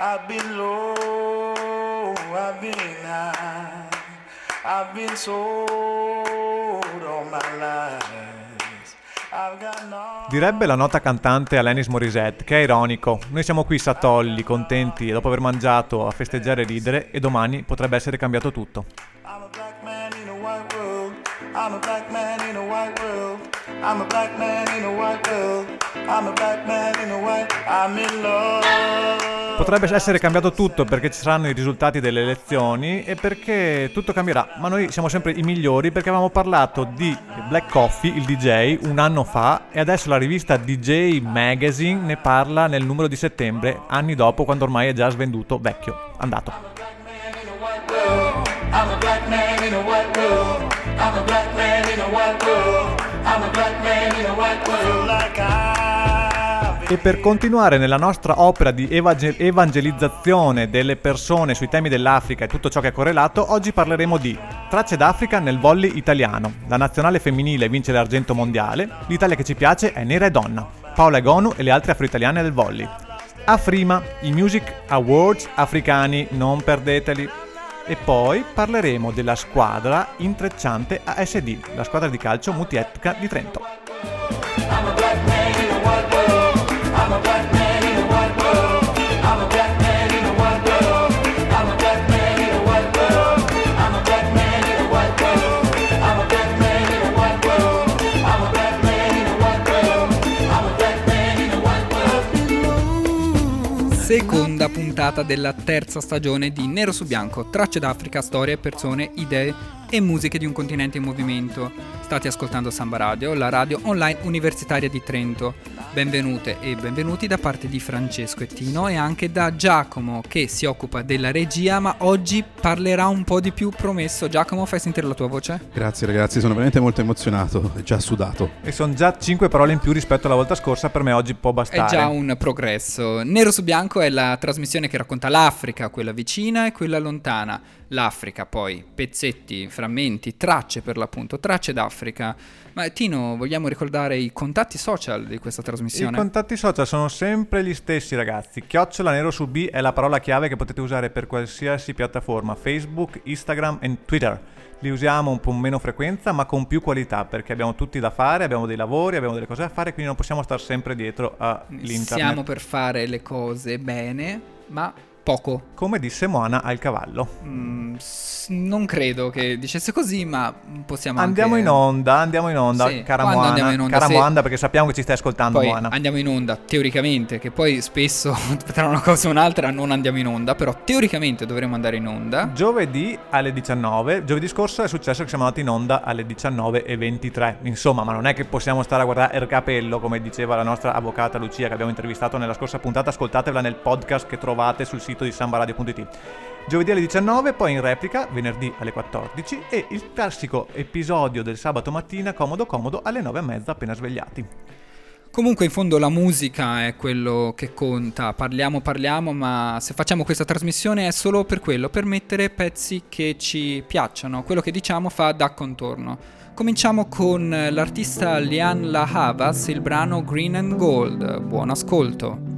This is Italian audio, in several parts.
I've been low, I've been high, I've been sold all my life, I've got no... Direbbe la nota cantante Alanis Morisette, che è ironico. Noi siamo qui satolli, contenti, dopo aver mangiato, a festeggiare e ridere, e domani potrebbe essere cambiato tutto. I'm a black man in a white world, I'm a black man in a white world, I'm a black man in a white world, I'm a black man in a white, I'm in love. Potrebbe essere cambiato tutto perché ci saranno i risultati delle elezioni e perché tutto cambierà, ma noi siamo sempre i migliori perché avevamo parlato di Black Coffee, il DJ, un anno fa e adesso la rivista DJ Magazine ne parla nel numero di settembre, anni dopo, quando ormai è già svenduto, vecchio, andato. E per continuare nella nostra opera di evangelizzazione delle persone sui temi dell'Africa e tutto ciò che è correlato, oggi parleremo di tracce d'Africa nel volley italiano. La nazionale femminile vince l'argento mondiale, l'Italia che ci piace è nera e donna, Paola Egonu e le altre afroitaliane del volley. Afrima, i Music Awards africani, non perdeteli. E poi parleremo della squadra intrecciante ASD, la squadra di calcio multietnica di Trento. Seconda puntata della terza stagione di Nero su Bianco, tracce d'Africa, storie, persone, idee e musiche di un continente in movimento. State ascoltando Samba Radio, la radio online universitaria di Trento. Benvenute e benvenuti da parte di Francesco e Tino e anche da Giacomo che si occupa della regia ma oggi parlerà un po' di più, promesso. Giacomo, fai sentire la tua voce? Grazie ragazzi, sono veramente molto emozionato, già sudato. E sono già 5 parole in più rispetto alla volta scorsa, per me oggi può bastare. È già un progresso. Nero su Bianco è la trasmissione che racconta l'Africa, quella vicina e quella lontana. L'Africa poi, pezzetti, frammenti, tracce per l'appunto, tracce d'Africa. Ma Tino, vogliamo ricordare i contatti social di questa trasmissione? I contatti social sono sempre gli stessi ragazzi, @NeroSuB è la parola chiave che potete usare per qualsiasi piattaforma, Facebook, Instagram e Twitter. Li usiamo un po' meno frequenza ma con più qualità perché abbiamo tutti da fare, abbiamo dei lavori, abbiamo delle cose da fare, quindi non possiamo stare sempre dietro all'internet. Siamo per fare le cose bene ma... poco. Come disse Moana al cavallo. Non credo che dicesse così, ma possiamo anche... Andiamo in onda, sì. Cara Moana, andiamo in onda, cara Moana, perché sappiamo che ci stai ascoltando, poi Moana. Andiamo in onda, teoricamente, che poi spesso tra una cosa e un'altra non andiamo in onda, però teoricamente dovremmo andare in onda. Giovedì alle 19, giovedì scorso è successo che siamo andati in onda alle 19:23, insomma, ma non è che possiamo stare a guardare il capello, come diceva la nostra avvocata Lucia, che abbiamo intervistato nella scorsa puntata, ascoltatevela nel podcast che trovate sul sito di sambaradio.it. Giovedì alle 19, poi in replica venerdì alle 14 e il classico episodio del sabato mattina comodo alle 9:30 appena svegliati. Comunque in fondo la musica è quello che conta, parliamo, ma se facciamo questa trasmissione è solo per quello, per mettere pezzi che ci piacciono, quello che diciamo fa da contorno. Cominciamo con l'artista Lian Lahavas, il brano Green and Gold, buon ascolto.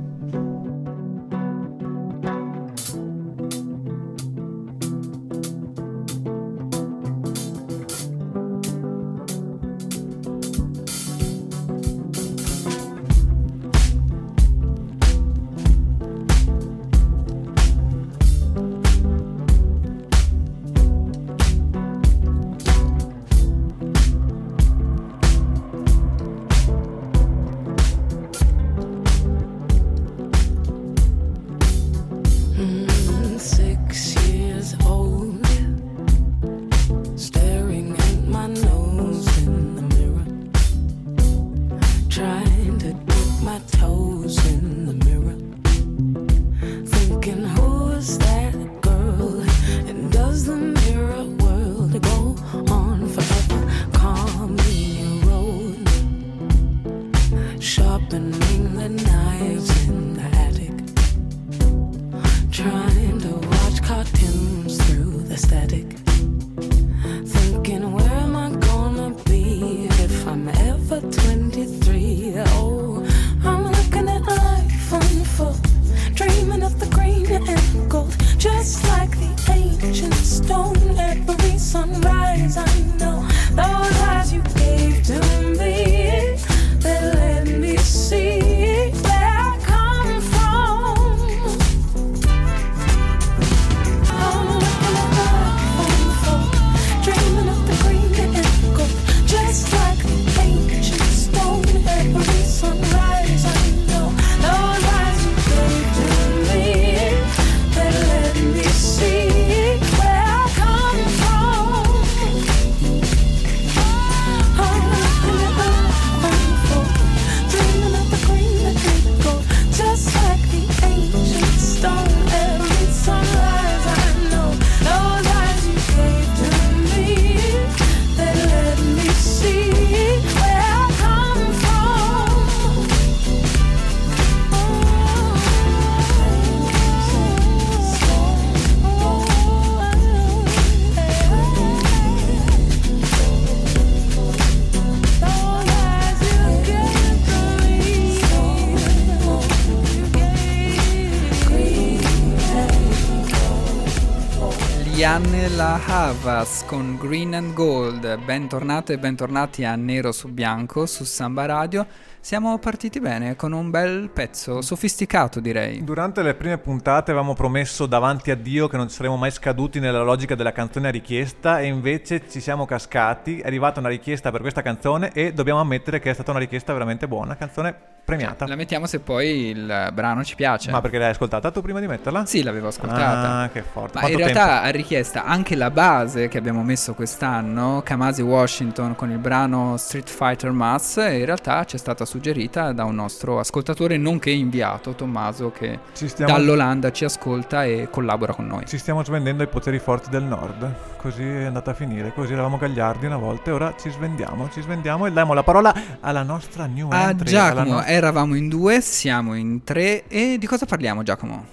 Lian Lahavas con Green and Gold. Bentornate e bentornati a Nero su Bianco su Samba Radio. Siamo partiti bene con un bel pezzo, sofisticato direi. Durante le prime puntate avevamo promesso davanti a Dio che non saremmo mai scaduti nella logica della canzone a richiesta e invece ci siamo cascati. È arrivata una richiesta per questa canzone e dobbiamo ammettere che è stata una richiesta veramente buona, canzone premiata. La mettiamo se poi il brano ci piace. Ma perché l'hai ascoltata tu prima di metterla? Sì, l'avevo ascoltata. Ah, che forte. Ma Quanto tempo? Realtà a richiesta anche la base che abbiamo messo quest'anno, Kamasi Washington con il brano Street Fighter Mass, in realtà c'è stata suggerita da un nostro ascoltatore nonché inviato, Tommaso, che dall'Olanda ci ascolta e collabora con noi. Ci stiamo svendendo ai poteri forti del nord, così è andata a finire, così eravamo gagliardi una volta e ora ci svendiamo e diamo la parola alla nostra new entry. A Giacomo, eravamo in due, siamo in tre e di cosa parliamo, Giacomo?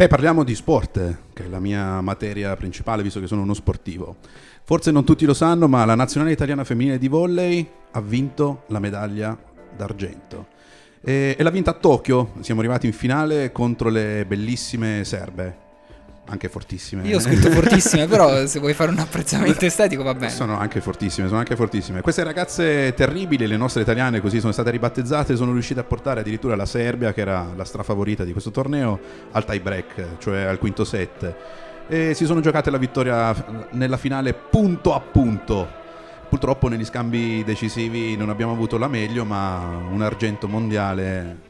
Parliamo di sport, che è la mia materia principale visto che sono uno sportivo. Forse non tutti lo sanno, ma la nazionale italiana femminile di volley ha vinto la medaglia d'argento e l'ha vinta a Tokyo. Siamo arrivati in finale contro le bellissime serbe, anche fortissime. Io ho scritto fortissime, però se vuoi fare un apprezzamento estetico va bene. Sono anche fortissime. Queste ragazze terribili, le nostre italiane, così sono state ribattezzate, sono riuscite a portare addirittura la Serbia, che era la strafavorita di questo torneo, al tie break, cioè al quinto set. E si sono giocate la vittoria nella finale punto a punto. Purtroppo negli scambi decisivi non abbiamo avuto la meglio, ma un argento mondiale...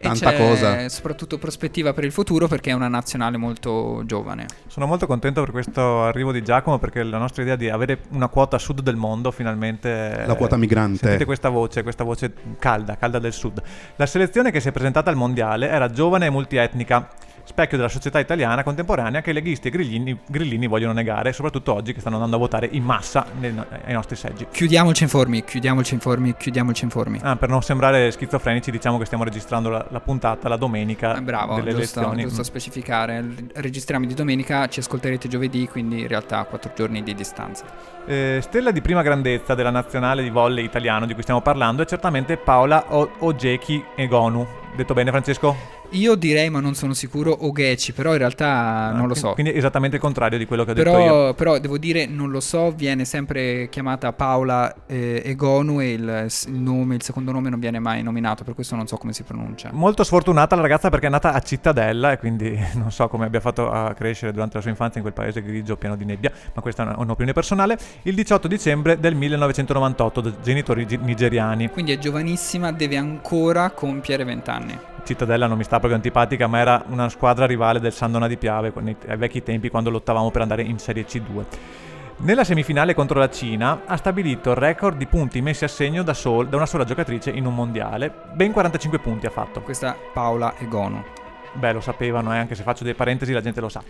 Tanta cosa, soprattutto prospettiva per il futuro perché è una nazionale molto giovane. Sono molto contento per questo arrivo di Giacomo, perché la nostra idea di avere una quota a sud del mondo finalmente, la quota migrante. Sentite questa voce calda del sud. La selezione che si è presentata al mondiale era giovane e multietnica, specchio della società italiana contemporanea che leghisti e grillini vogliono negare, soprattutto oggi che stanno andando a votare in massa ai nostri seggi. Chiudiamoci in formi. Per non sembrare schizofrenici diciamo che stiamo registrando la puntata la domenica delle elezioni. Giusto specificare, registriamo di domenica, ci ascolterete giovedì, quindi in realtà 4 giorni di distanza. Stella di prima grandezza della nazionale di volley italiano di cui stiamo parlando è certamente Paola Egonu. Detto bene, Francesco? Io direi, ma non sono sicuro, Ogeci, però in realtà non lo so. Quindi esattamente il contrario di quello che ho detto io. Però devo dire, non lo so, viene sempre chiamata Paola Egonu e il secondo nome non viene mai nominato, per questo non so come si pronuncia. Molto sfortunata la ragazza perché è nata a Cittadella e quindi non so come abbia fatto a crescere durante la sua infanzia in quel paese grigio pieno di nebbia, ma questa è un'opinione personale. Il 18 dicembre del 1998, da genitori nigeriani. Quindi è giovanissima, deve ancora compiere 20 anni. Cittadella non mi sta proprio antipatica, ma era una squadra rivale del Sandona di Piave ai vecchi tempi, quando lottavamo per andare in Serie C2. Nella semifinale contro la Cina ha stabilito il record di punti messi a segno da una sola giocatrice in un mondiale, ben 45 punti ha fatto. Questa Paola Egonu. Beh, lo sapevano, anche se faccio dei parentesi la gente lo sa.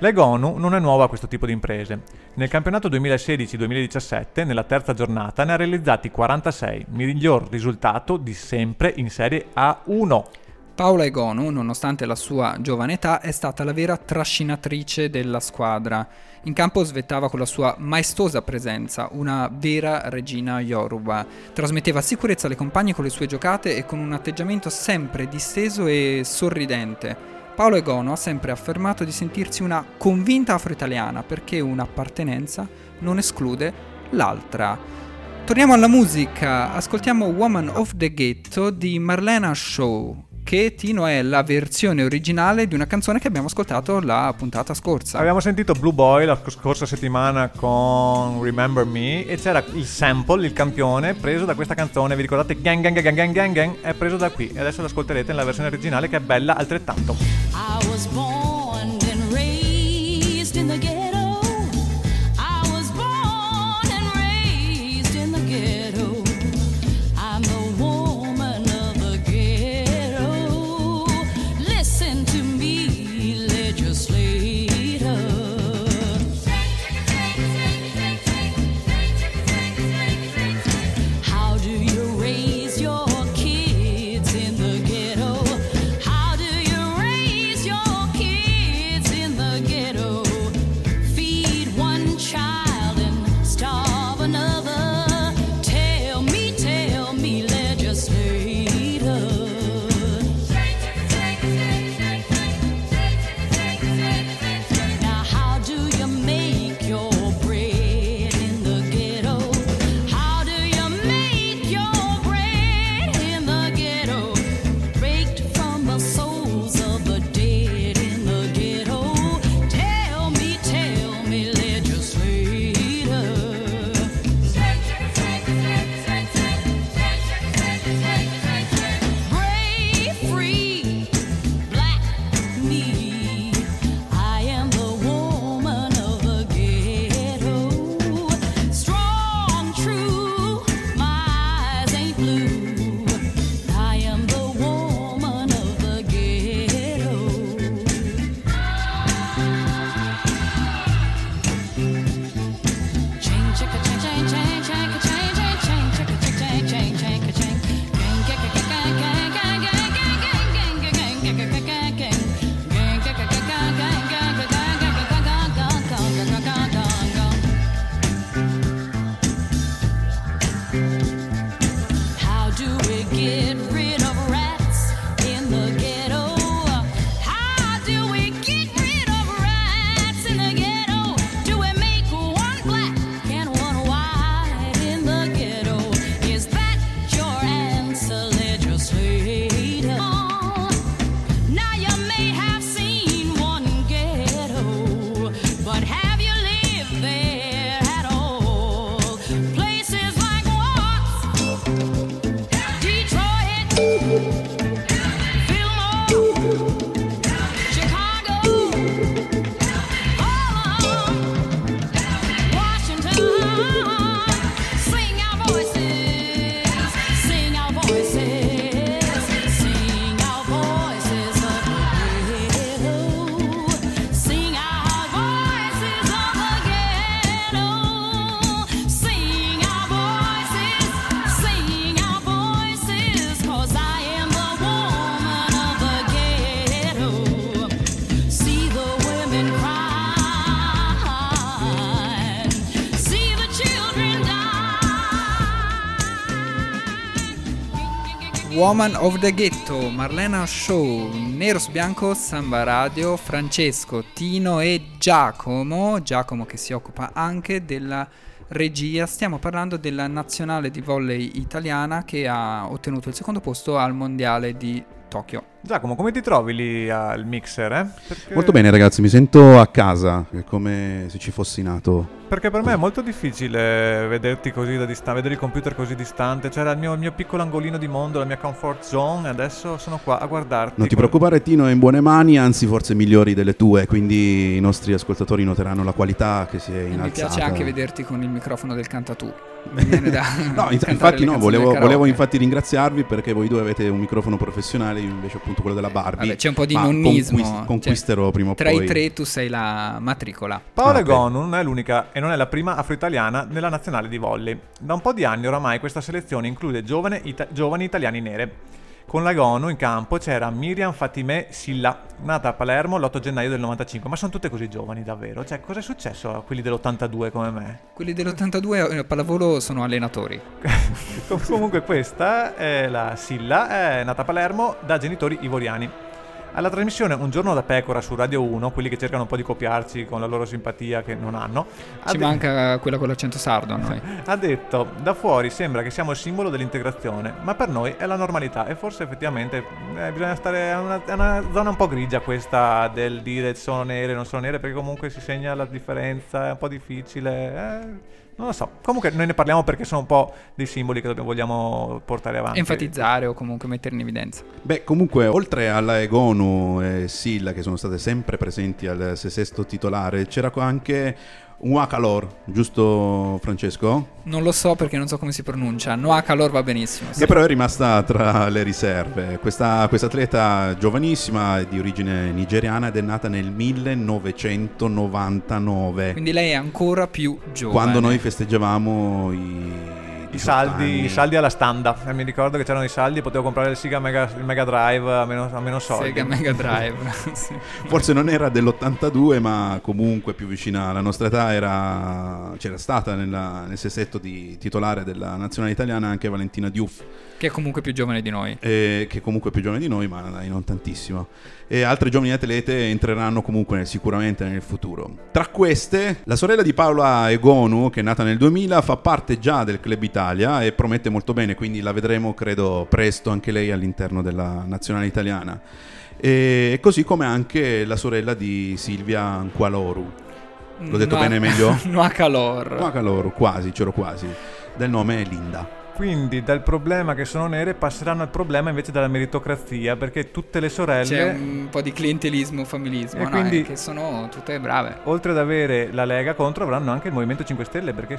L'Egonu non è nuova a questo tipo di imprese. Nel campionato 2016-2017, nella terza giornata, ne ha realizzati 46, miglior risultato di sempre in Serie A1. Paola Egonu, nonostante la sua giovane età, è stata la vera trascinatrice della squadra. In campo svettava con la sua maestosa presenza, una vera regina Yoruba. Trasmetteva sicurezza alle compagne con le sue giocate e con un atteggiamento sempre disteso e sorridente. Paola Egonu ha sempre affermato di sentirsi una convinta afro-italiana perché un'appartenenza non esclude l'altra. Torniamo alla musica, ascoltiamo Woman of the Ghetto di Marlena Shaw, che Tino è la versione originale di una canzone che abbiamo ascoltato la puntata scorsa. Abbiamo sentito Blue Boy la scorsa settimana con Remember Me e c'era il sample, il campione, preso da questa canzone. Vi ricordate? Gang gang gang gang gang gang, è preso da qui e adesso l'ascolterete nella versione originale che è bella altrettanto. I was born and raised in the ghetto. Woman of the Ghetto, Marlena Show, Nero Su Bianco, Samba Radio, Francesco, Tino e Giacomo che si occupa anche della regia. Stiamo parlando della nazionale di volley italiana che ha ottenuto il secondo posto al mondiale di Tokyo. Giacomo, come ti trovi lì al mixer? Perché... Molto bene ragazzi, mi sento a casa, è come se ci fossi nato. Perché per me è molto difficile vederti così da distante, vedere il computer così distante. C'era il mio piccolo angolino di mondo, la mia comfort zone, adesso sono qua a guardarti. Non ti preoccupare, Tino è in buone mani, anzi forse migliori delle tue, quindi i nostri ascoltatori noteranno la qualità che si è innalzata. Mi piace anche vederti con il microfono del Cantatù. No, infatti no, volevo infatti ringraziarvi perché voi due avete un microfono professionale, io invece appunto quello della Barbie. Vabbè, c'è un po' di nonnismo. Conquisterò cioè, prima o poi. Tra i tre tu sei la matricola. Paola Egonu non è l'unica e non è la prima afro-italiana nella nazionale di volley. Da un po' di anni oramai questa selezione include giovani italiani nere. Con la Egonu in campo c'era Miriam Fatimè Silla, nata a Palermo l'8 gennaio del 95. Ma sono tutte così giovani davvero? Cioè, cosa è successo a quelli dell'82 come me? Quelli dell'82 a pallavolo sono allenatori. Comunque questa è la Silla, è nata a Palermo da genitori ivoriani. Alla trasmissione Un giorno da pecora su Radio 1, quelli che cercano un po' di copiarci con la loro simpatia che non hanno, manca quella con l'accento sardo a noi. Ha detto: da fuori sembra che siamo il simbolo dell'integrazione, ma per noi è la normalità. E forse effettivamente bisogna stare a una zona un po' grigia questa del dire sono nere, non sono nere, perché comunque si segna la differenza, è un po' difficile. Non lo so, comunque noi ne parliamo perché sono un po' dei simboli che vogliamo portare avanti, enfatizzare o comunque mettere in evidenza. Beh, comunque oltre alla Egonu e Silla che sono state sempre presenti al sesto titolare, c'era anche Nwakalor, giusto Francesco? Non lo so perché non so come si pronuncia. Nwakalor va benissimo sì. Che però è rimasta tra le riserve. Questa atleta giovanissima di origine nigeriana ed è nata nel 1999. Quindi lei è ancora più giovane. Quando noi festeggiavamo i saldi alla standa, mi ricordo che c'erano i saldi e potevo comprare il Sega Mega Drive a meno soldi. Sega Mega Drive sì. Forse non era dell'82 ma comunque più vicina alla nostra età c'era stata nel sessetto di titolare della nazionale italiana anche Valentina Diouf, che è comunque più giovane di noi ma dai, non tantissimo. E altre giovani atlete entreranno comunque sicuramente nel futuro. Tra queste la sorella di Paola Egonu, che è nata nel 2000, fa parte già del club italiano e promette molto bene, quindi la vedremo credo presto anche lei all'interno della nazionale italiana, e così come anche la sorella di Silvia Nqualoru, l'ho detto bene meglio? Nwakalor, c'ero quasi, del nome Linda. Quindi dal problema che sono nere passeranno al problema invece della meritocrazia, perché tutte le sorelle... C'è un po' di clientelismo, familismo, quindi, che sono tutte brave. Oltre ad avere la Lega contro avranno anche il Movimento 5 Stelle, perché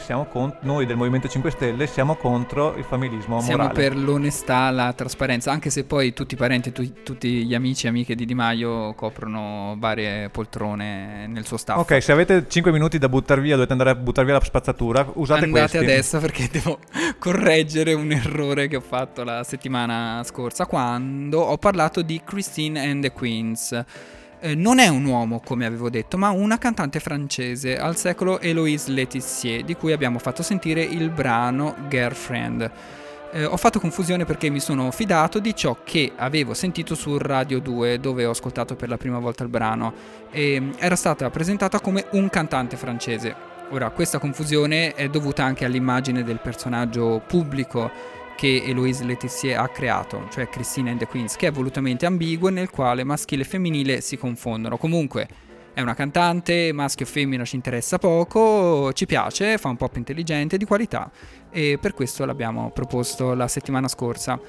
noi del Movimento 5 Stelle siamo contro il familismo morale. Siamo per l'onestà, la trasparenza, anche se poi tutti i parenti, tutti gli amici e amiche di Di Maio coprono varie poltrone nel suo staff. Ok, se avete 5 minuti da buttar via, dovete andare a buttar via la spazzatura, andate adesso perché devo correggere un errore che ho fatto la settimana scorsa quando ho parlato di Christine and the Queens. Non è un uomo, come avevo detto, ma una cantante francese al secolo, Eloise Letissier, di cui abbiamo fatto sentire il brano Girlfriend. Ho fatto confusione perché mi sono fidato di ciò che avevo sentito su Radio 2, dove ho ascoltato per la prima volta il brano, e era stata presentata come un cantante francese. Ora, questa confusione è dovuta anche all'immagine del personaggio pubblico che Eloise Letissier ha creato, cioè Christine and the Queens, che è volutamente ambiguo e nel quale maschile e femminile si confondono. Comunque è una cantante, maschio o femmina ci interessa poco, ci piace, fa un pop intelligente, di qualità, e per questo l'abbiamo proposto la settimana scorsa.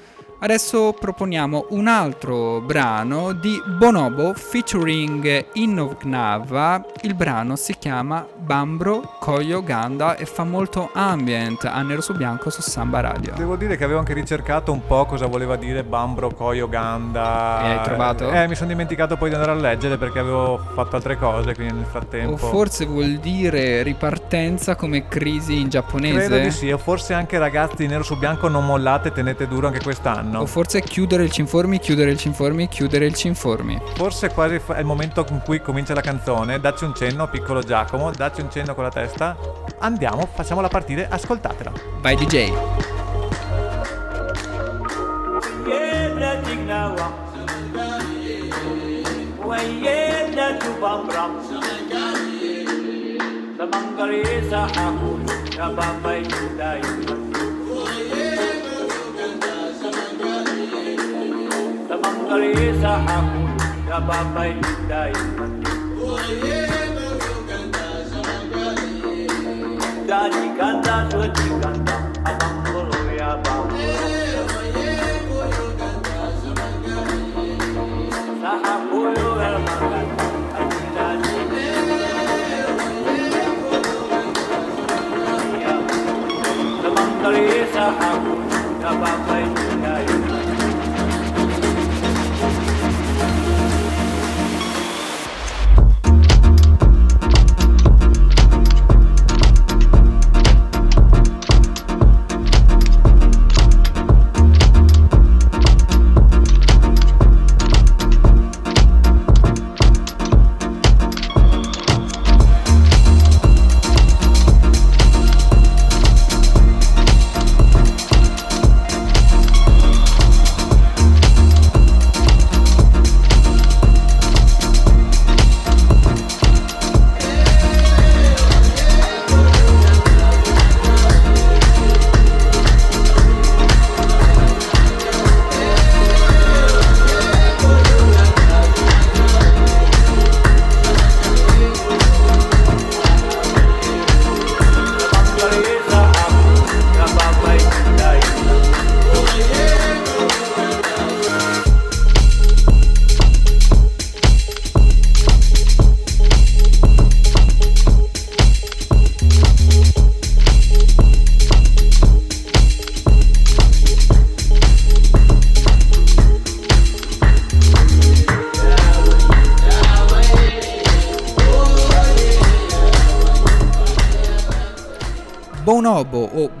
Adesso proponiamo un altro brano di Bonobo featuring Innognava. Il brano si chiama Bambro Koyo Ganda e fa molto ambient a Nero Su Bianco su Samba Radio. Devo dire che avevo anche ricercato un po' cosa voleva dire Bambro Koyo Ganda. E hai trovato? Mi sono dimenticato poi di andare a leggere perché avevo fatto altre cose, quindi nel frattempo. O forse vuol dire ripartenza come crisi in giapponese? Credo di sì, o forse anche ragazzi Nero Su Bianco non mollate, tenete duro anche quest'anno. O forse chiudere il cinformi. Forse quasi è il momento in cui comincia la canzone. Dacci un cenno, piccolo Giacomo, dacci un cenno con la testa. Andiamo, facciamola partire, ascoltatela. Vai DJ. Kalisa aku ya babai dai oye berganda samagari dali ganda suci ganda abang bolo ya bau oye berganda samagari sahabu el makan adilani oye kalisa aku ya babai dai.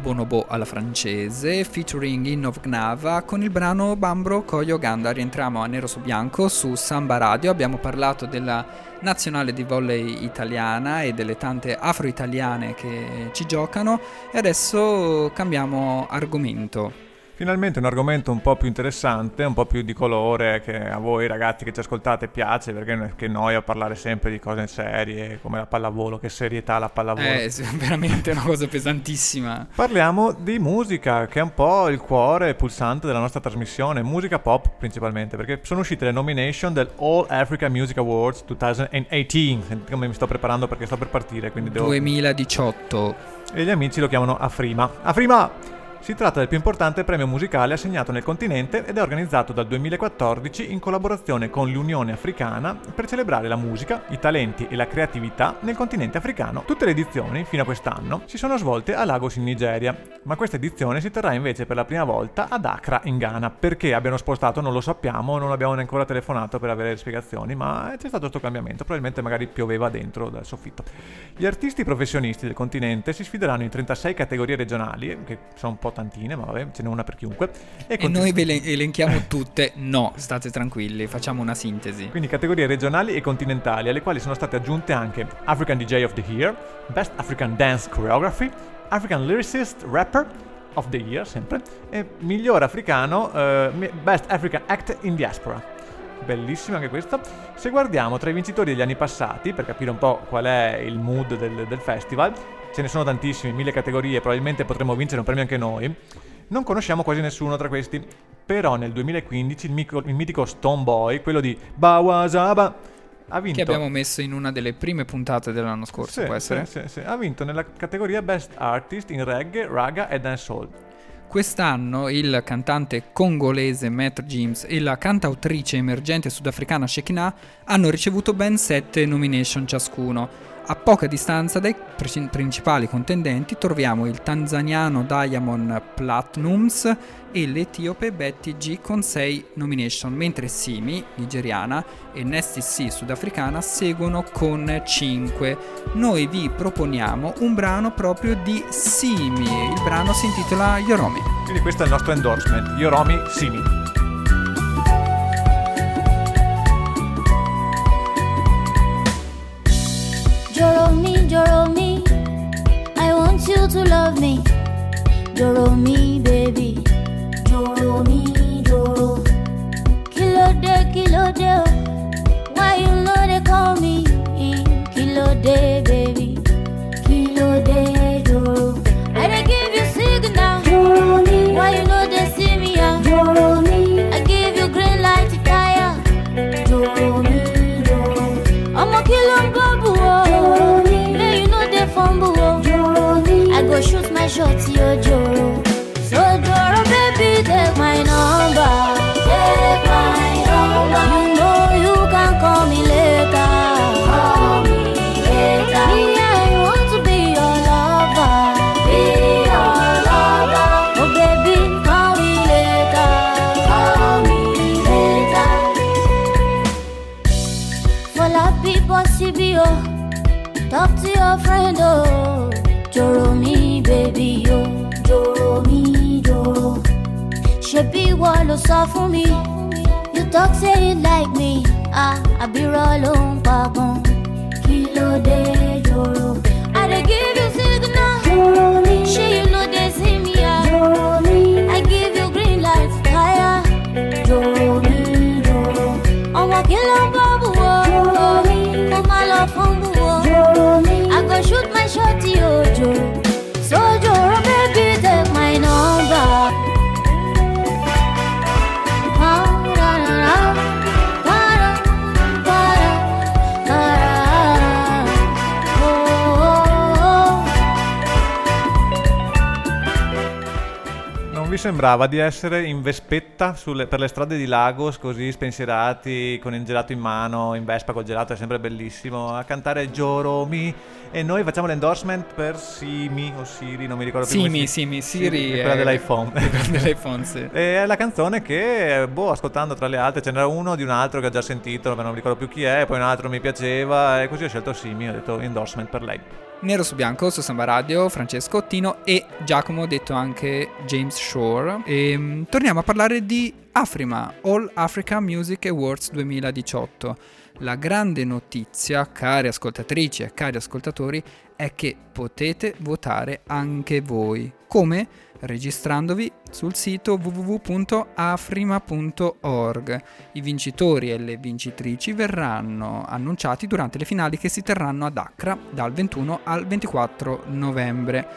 Bonobo alla francese featuring Innognava con il brano Bambro Koyo Ganda. Rientriamo a Nero Su Bianco su Samba Radio. Abbiamo parlato della nazionale di volley italiana e delle tante afro-italiane che ci giocano e adesso cambiamo argomento. Finalmente un argomento un po' più interessante, un po' più di colore, che a voi ragazzi che ci ascoltate piace, perché non è che noia parlare sempre di cose serie come la pallavolo, che serietà la pallavolo. È veramente una cosa pesantissima. Parliamo di musica, che è un po' il cuore pulsante della nostra trasmissione, musica pop principalmente, perché sono uscite le nomination del All Africa Music Awards 2018. Sentite come mi sto preparando perché sto per partire, quindi devo... 2018. E gli amici lo chiamano Afrima. Afrima! Si tratta del più importante premio musicale assegnato nel continente ed è organizzato dal 2014 in collaborazione con l'Unione Africana per celebrare la musica, i talenti e la creatività nel continente africano. Tutte le edizioni, fino a quest'anno, si sono svolte a Lagos in Nigeria, ma questa edizione si terrà invece per la prima volta ad Accra in Ghana. Perché abbiano spostato non lo sappiamo, non abbiamo neanche ancora telefonato per avere le spiegazioni, ma c'è stato questo cambiamento, probabilmente magari pioveva dentro dal soffitto. Gli artisti professionisti del continente si sfideranno in 36 categorie regionali, che sono un po' tantine, ma vabbè, ce n'è una per chiunque. E noi ve le elenchiamo tutte? No, state tranquilli, facciamo una sintesi. Quindi categorie regionali e continentali, alle quali sono state aggiunte anche African DJ of the Year, Best African Dance Choreography, African Lyricist Rapper of the Year, sempre, e miglior africano, Best African Act in Diaspora. Bellissima anche questa. Se guardiamo tra i vincitori degli anni passati, per capire un po' qual è il mood del festival, ce ne sono tantissimi, 1000 categorie, probabilmente potremmo vincere un premio anche noi. Non conosciamo quasi nessuno tra questi, però nel 2015 il mitico Stone Boy, quello di Bawa Zaba, ha vinto, che abbiamo messo in una delle prime puntate dell'anno scorso, sì, può essere? Sì, sì, sì. Ha vinto nella categoria Best Artist in Reggae, Raga e Dancehall. Quest'anno il cantante congolese Matt James e la cantautrice emergente sudafricana Shekinah hanno ricevuto ben 7 nomination ciascuno. A poca distanza dai principali contendenti troviamo il tanzaniano Diamond Platnumz e l'etiope Betty G con 6 nomination, mentre Simi, nigeriana, e Nasty C, sudafricana, seguono con 5. Noi vi proponiamo un brano proprio di Simi, il brano si intitola Yoromi. Quindi questo è il nostro endorsement, Yoromi Simi. Yoromi, I want you to love me. Yoromi, baby. Yoromi, Yoro. Kilo de, oh. Why you know they call me? Kilo de, baby. Kilo de, Yoro. I dey give you signal. Yoromi, why you know they see me? Yoromi, I give you green light to fire. Yoromi, Yoro. I'm a kilo babu, oh. I go shoot my shot, yo, Joro. So Joro, baby, take my number. Take my number. You know you can call me later. Call me later. Yeah, I want to be your lover. Be your lover. Oh, baby, call me later. Call me later. For love, be possible. Talk to your friend, oh. Joromi, baby, yo. Joromi, Joro. She be wallow soft for me. You talk, say it like me. Ah, I be rollin' pardon. Kilo de, Joro. I dey give you signal. Joromi. She, you know they see me, ah. Joromi. I give you green lights, fire. Joromi, Joro. Oh, my killer, babu, oh. Joromi. Oh, my love, humble. I go shoot my shot, yo, Joro. So Joro, baby, take my number. Non vi sembrava di essere in vespetta per le strade di Lagos, così spensierati, con il gelato in mano, in Vespa col gelato, è sempre bellissimo, a cantare Yoromi? E noi facciamo l'endorsement per Simi o Siri, non mi ricordo più. Siri è quella dell'iPhone. dell'iPhone, sì. È la canzone che, ascoltando tra le altre, ce n'era uno di un altro che ho già sentito, ma non mi ricordo più chi è, poi un altro mi piaceva, e così ho scelto Simi, ho detto endorsement per lei. Nero su Bianco, su Samba Radio, Francesco, Tino e Giacomo, detto anche James Shore. E torniamo a parlare di Afrima, All Africa Music Awards 2018. La grande notizia, care ascoltatrici e cari ascoltatori, è che potete votare anche voi. Come? Registrandovi sul sito www.afrima.org. I vincitori e le vincitrici verranno annunciati durante le finali che si terranno ad Accra dal 21 al 24 novembre.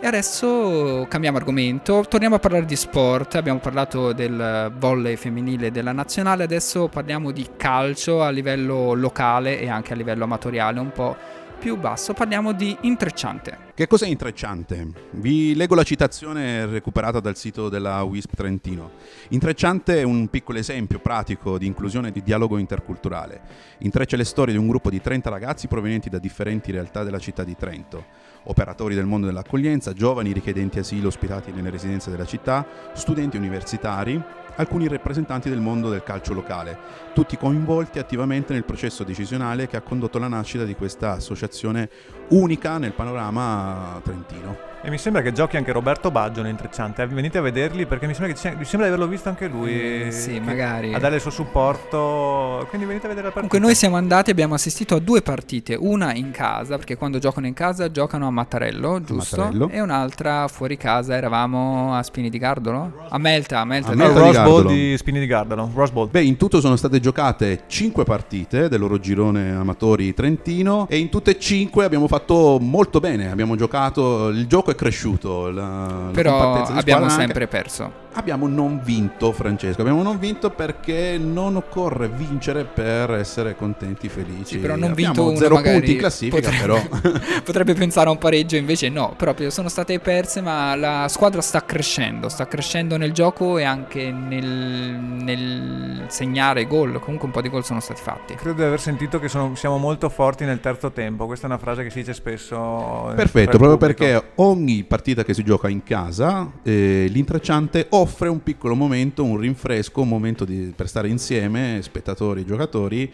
E adesso cambiamo argomento, torniamo a parlare di sport. Abbiamo parlato del volley femminile della nazionale, adesso parliamo di calcio a livello locale e anche a livello amatoriale un po' più basso. Parliamo di Intrecciante. Che cos'è Intrecciante? Vi leggo la citazione recuperata dal sito della WISP Trentino. Intrecciante è un piccolo esempio pratico di inclusione e di dialogo interculturale. Intreccia le storie di un gruppo di 30 ragazzi provenienti da differenti realtà della città di Trento. Operatori del mondo dell'accoglienza, giovani richiedenti asilo ospitati nelle residenze della città, studenti universitari, alcuni rappresentanti del mondo del calcio locale, tutti coinvolti attivamente nel processo decisionale che ha condotto alla nascita di questa associazione unica nel panorama trentino. E mi sembra che giochi anche Roberto Baggio nell'Intrecciante, venite a vederli perché mi sembra di averlo visto anche lui, sì, magari a dare il suo supporto, quindi venite a vedere la partita. Comunque noi siamo andati e abbiamo assistito a 2 partite, una in casa, perché quando giocano in casa giocano a Mattarello, giusto? Mattarello. E un'altra fuori casa, eravamo a Spini di Gardolo? A Melta. Bowl di Spini di Gardolo. Beh, in tutto sono state giocate 5 partite del loro girone amatori trentino e in tutte e 5 abbiamo fatto molto bene, abbiamo giocato, il gioco è cresciuto la, però la abbiamo sempre perso. Abbiamo non vinto, Francesco, abbiamo non vinto perché non occorre vincere per essere contenti, felici. Sì, però non abbiamo vinto, zero punti in classifica, potrebbe, però potrebbe pensare a un pareggio, invece no, proprio sono state perse, ma la squadra sta crescendo nel gioco e anche nel segnare gol. Comunque un po' di gol sono stati fatti. Credo di aver sentito che siamo molto forti nel terzo tempo, questa è una frase che si dice spesso. Perfetto, proprio perché ogni partita che si gioca in casa l'intracciante offre un piccolo momento, un rinfresco, un momento per stare insieme, spettatori e giocatori,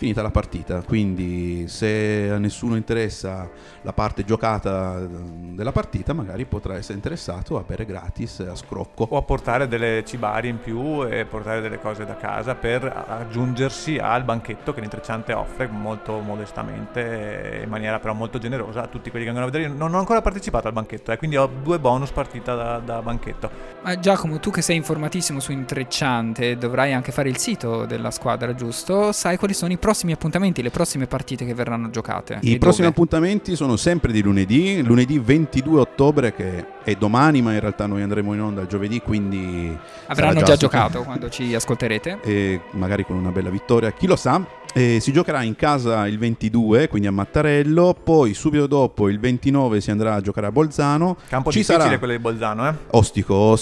finita la partita. Quindi se a nessuno interessa la parte giocata della partita, magari potrà essere interessato a bere gratis a scrocco o a portare delle cibarie in più e portare delle cose da casa per aggiungersi al banchetto che l'intrecciante offre molto modestamente, in maniera però molto generosa, a tutti quelli che vengono a vedere. Non ho ancora partecipato al banchetto, quindi ho 2 bonus partita da banchetto. Ma Giacomo, tu che sei informatissimo su intrecciante, dovrai anche fare il sito della squadra, giusto? Sai quali sono i prossimi appuntamenti, le prossime partite che verranno giocate? I prossimi appuntamenti sono sempre di lunedì 22 ottobre, che è domani, ma in realtà noi andremo in onda il giovedì, quindi avranno già giocato quando ci ascolterete, e magari con una bella vittoria, chi lo sa. Si giocherà in casa il 22, quindi a Mattarello, poi subito dopo il 29 si andrà a giocare a Bolzano. Campo difficile sarà... quello di Bolzano, eh? Ostico.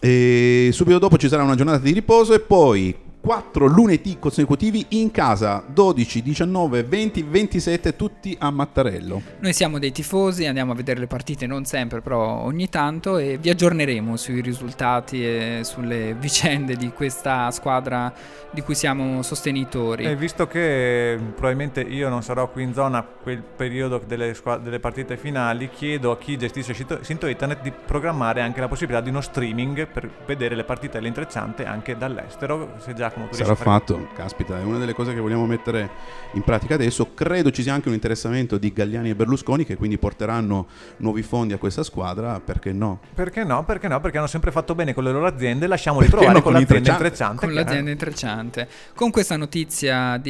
E subito dopo ci sarà una giornata di riposo e poi 4 lunedì consecutivi in casa, 12, 19, 20, 27, tutti a Mattarello. Noi siamo dei tifosi, andiamo a vedere le partite, non sempre, però ogni tanto, e vi aggiorneremo sui risultati e sulle vicende di questa squadra di cui siamo sostenitori. E visto che probabilmente io non sarò qui in zona quel periodo delle partite finali, chiedo a chi gestisce il sito internet di programmare anche la possibilità di uno streaming per vedere le partite dell'intrecciante anche dall'estero, se già sarà fatto. Caspita, è una delle cose che vogliamo mettere in pratica adesso. Credo ci sia anche un interessamento di Galliani e Berlusconi, che quindi porteranno nuovi fondi a questa squadra. Perché no? Perché hanno sempre fatto bene con le loro aziende, lasciamoli provare con l'azienda intrecciante. Con l'azienda intrecciante. Con questa notizia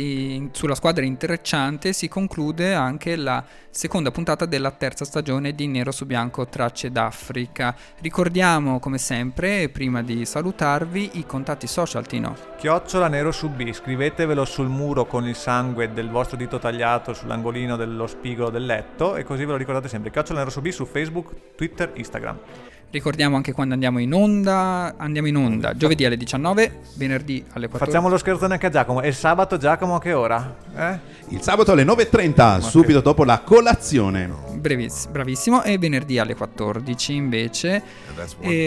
sulla squadra intrecciante si conclude anche la seconda puntata della terza stagione di Nero su Bianco, Tracce d'Africa. Ricordiamo come sempre, prima di salutarvi, i contatti social, Tino. @NeroSuB, scrivetevelo sul muro con il sangue del vostro dito tagliato sull'angolino dello spigolo del letto, e così ve lo ricordate sempre. @NeroSuB su Facebook, Twitter, Instagram. Ricordiamo anche quando andiamo in onda giovedì alle 19, venerdì alle 14. Facciamo lo scherzone anche a Giacomo. E sabato, Giacomo, a che ora? Il sabato alle 9:30, subito dopo la colazione. Bravissimo. E venerdì alle 14 invece.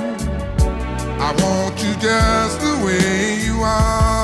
I want you just the way you are.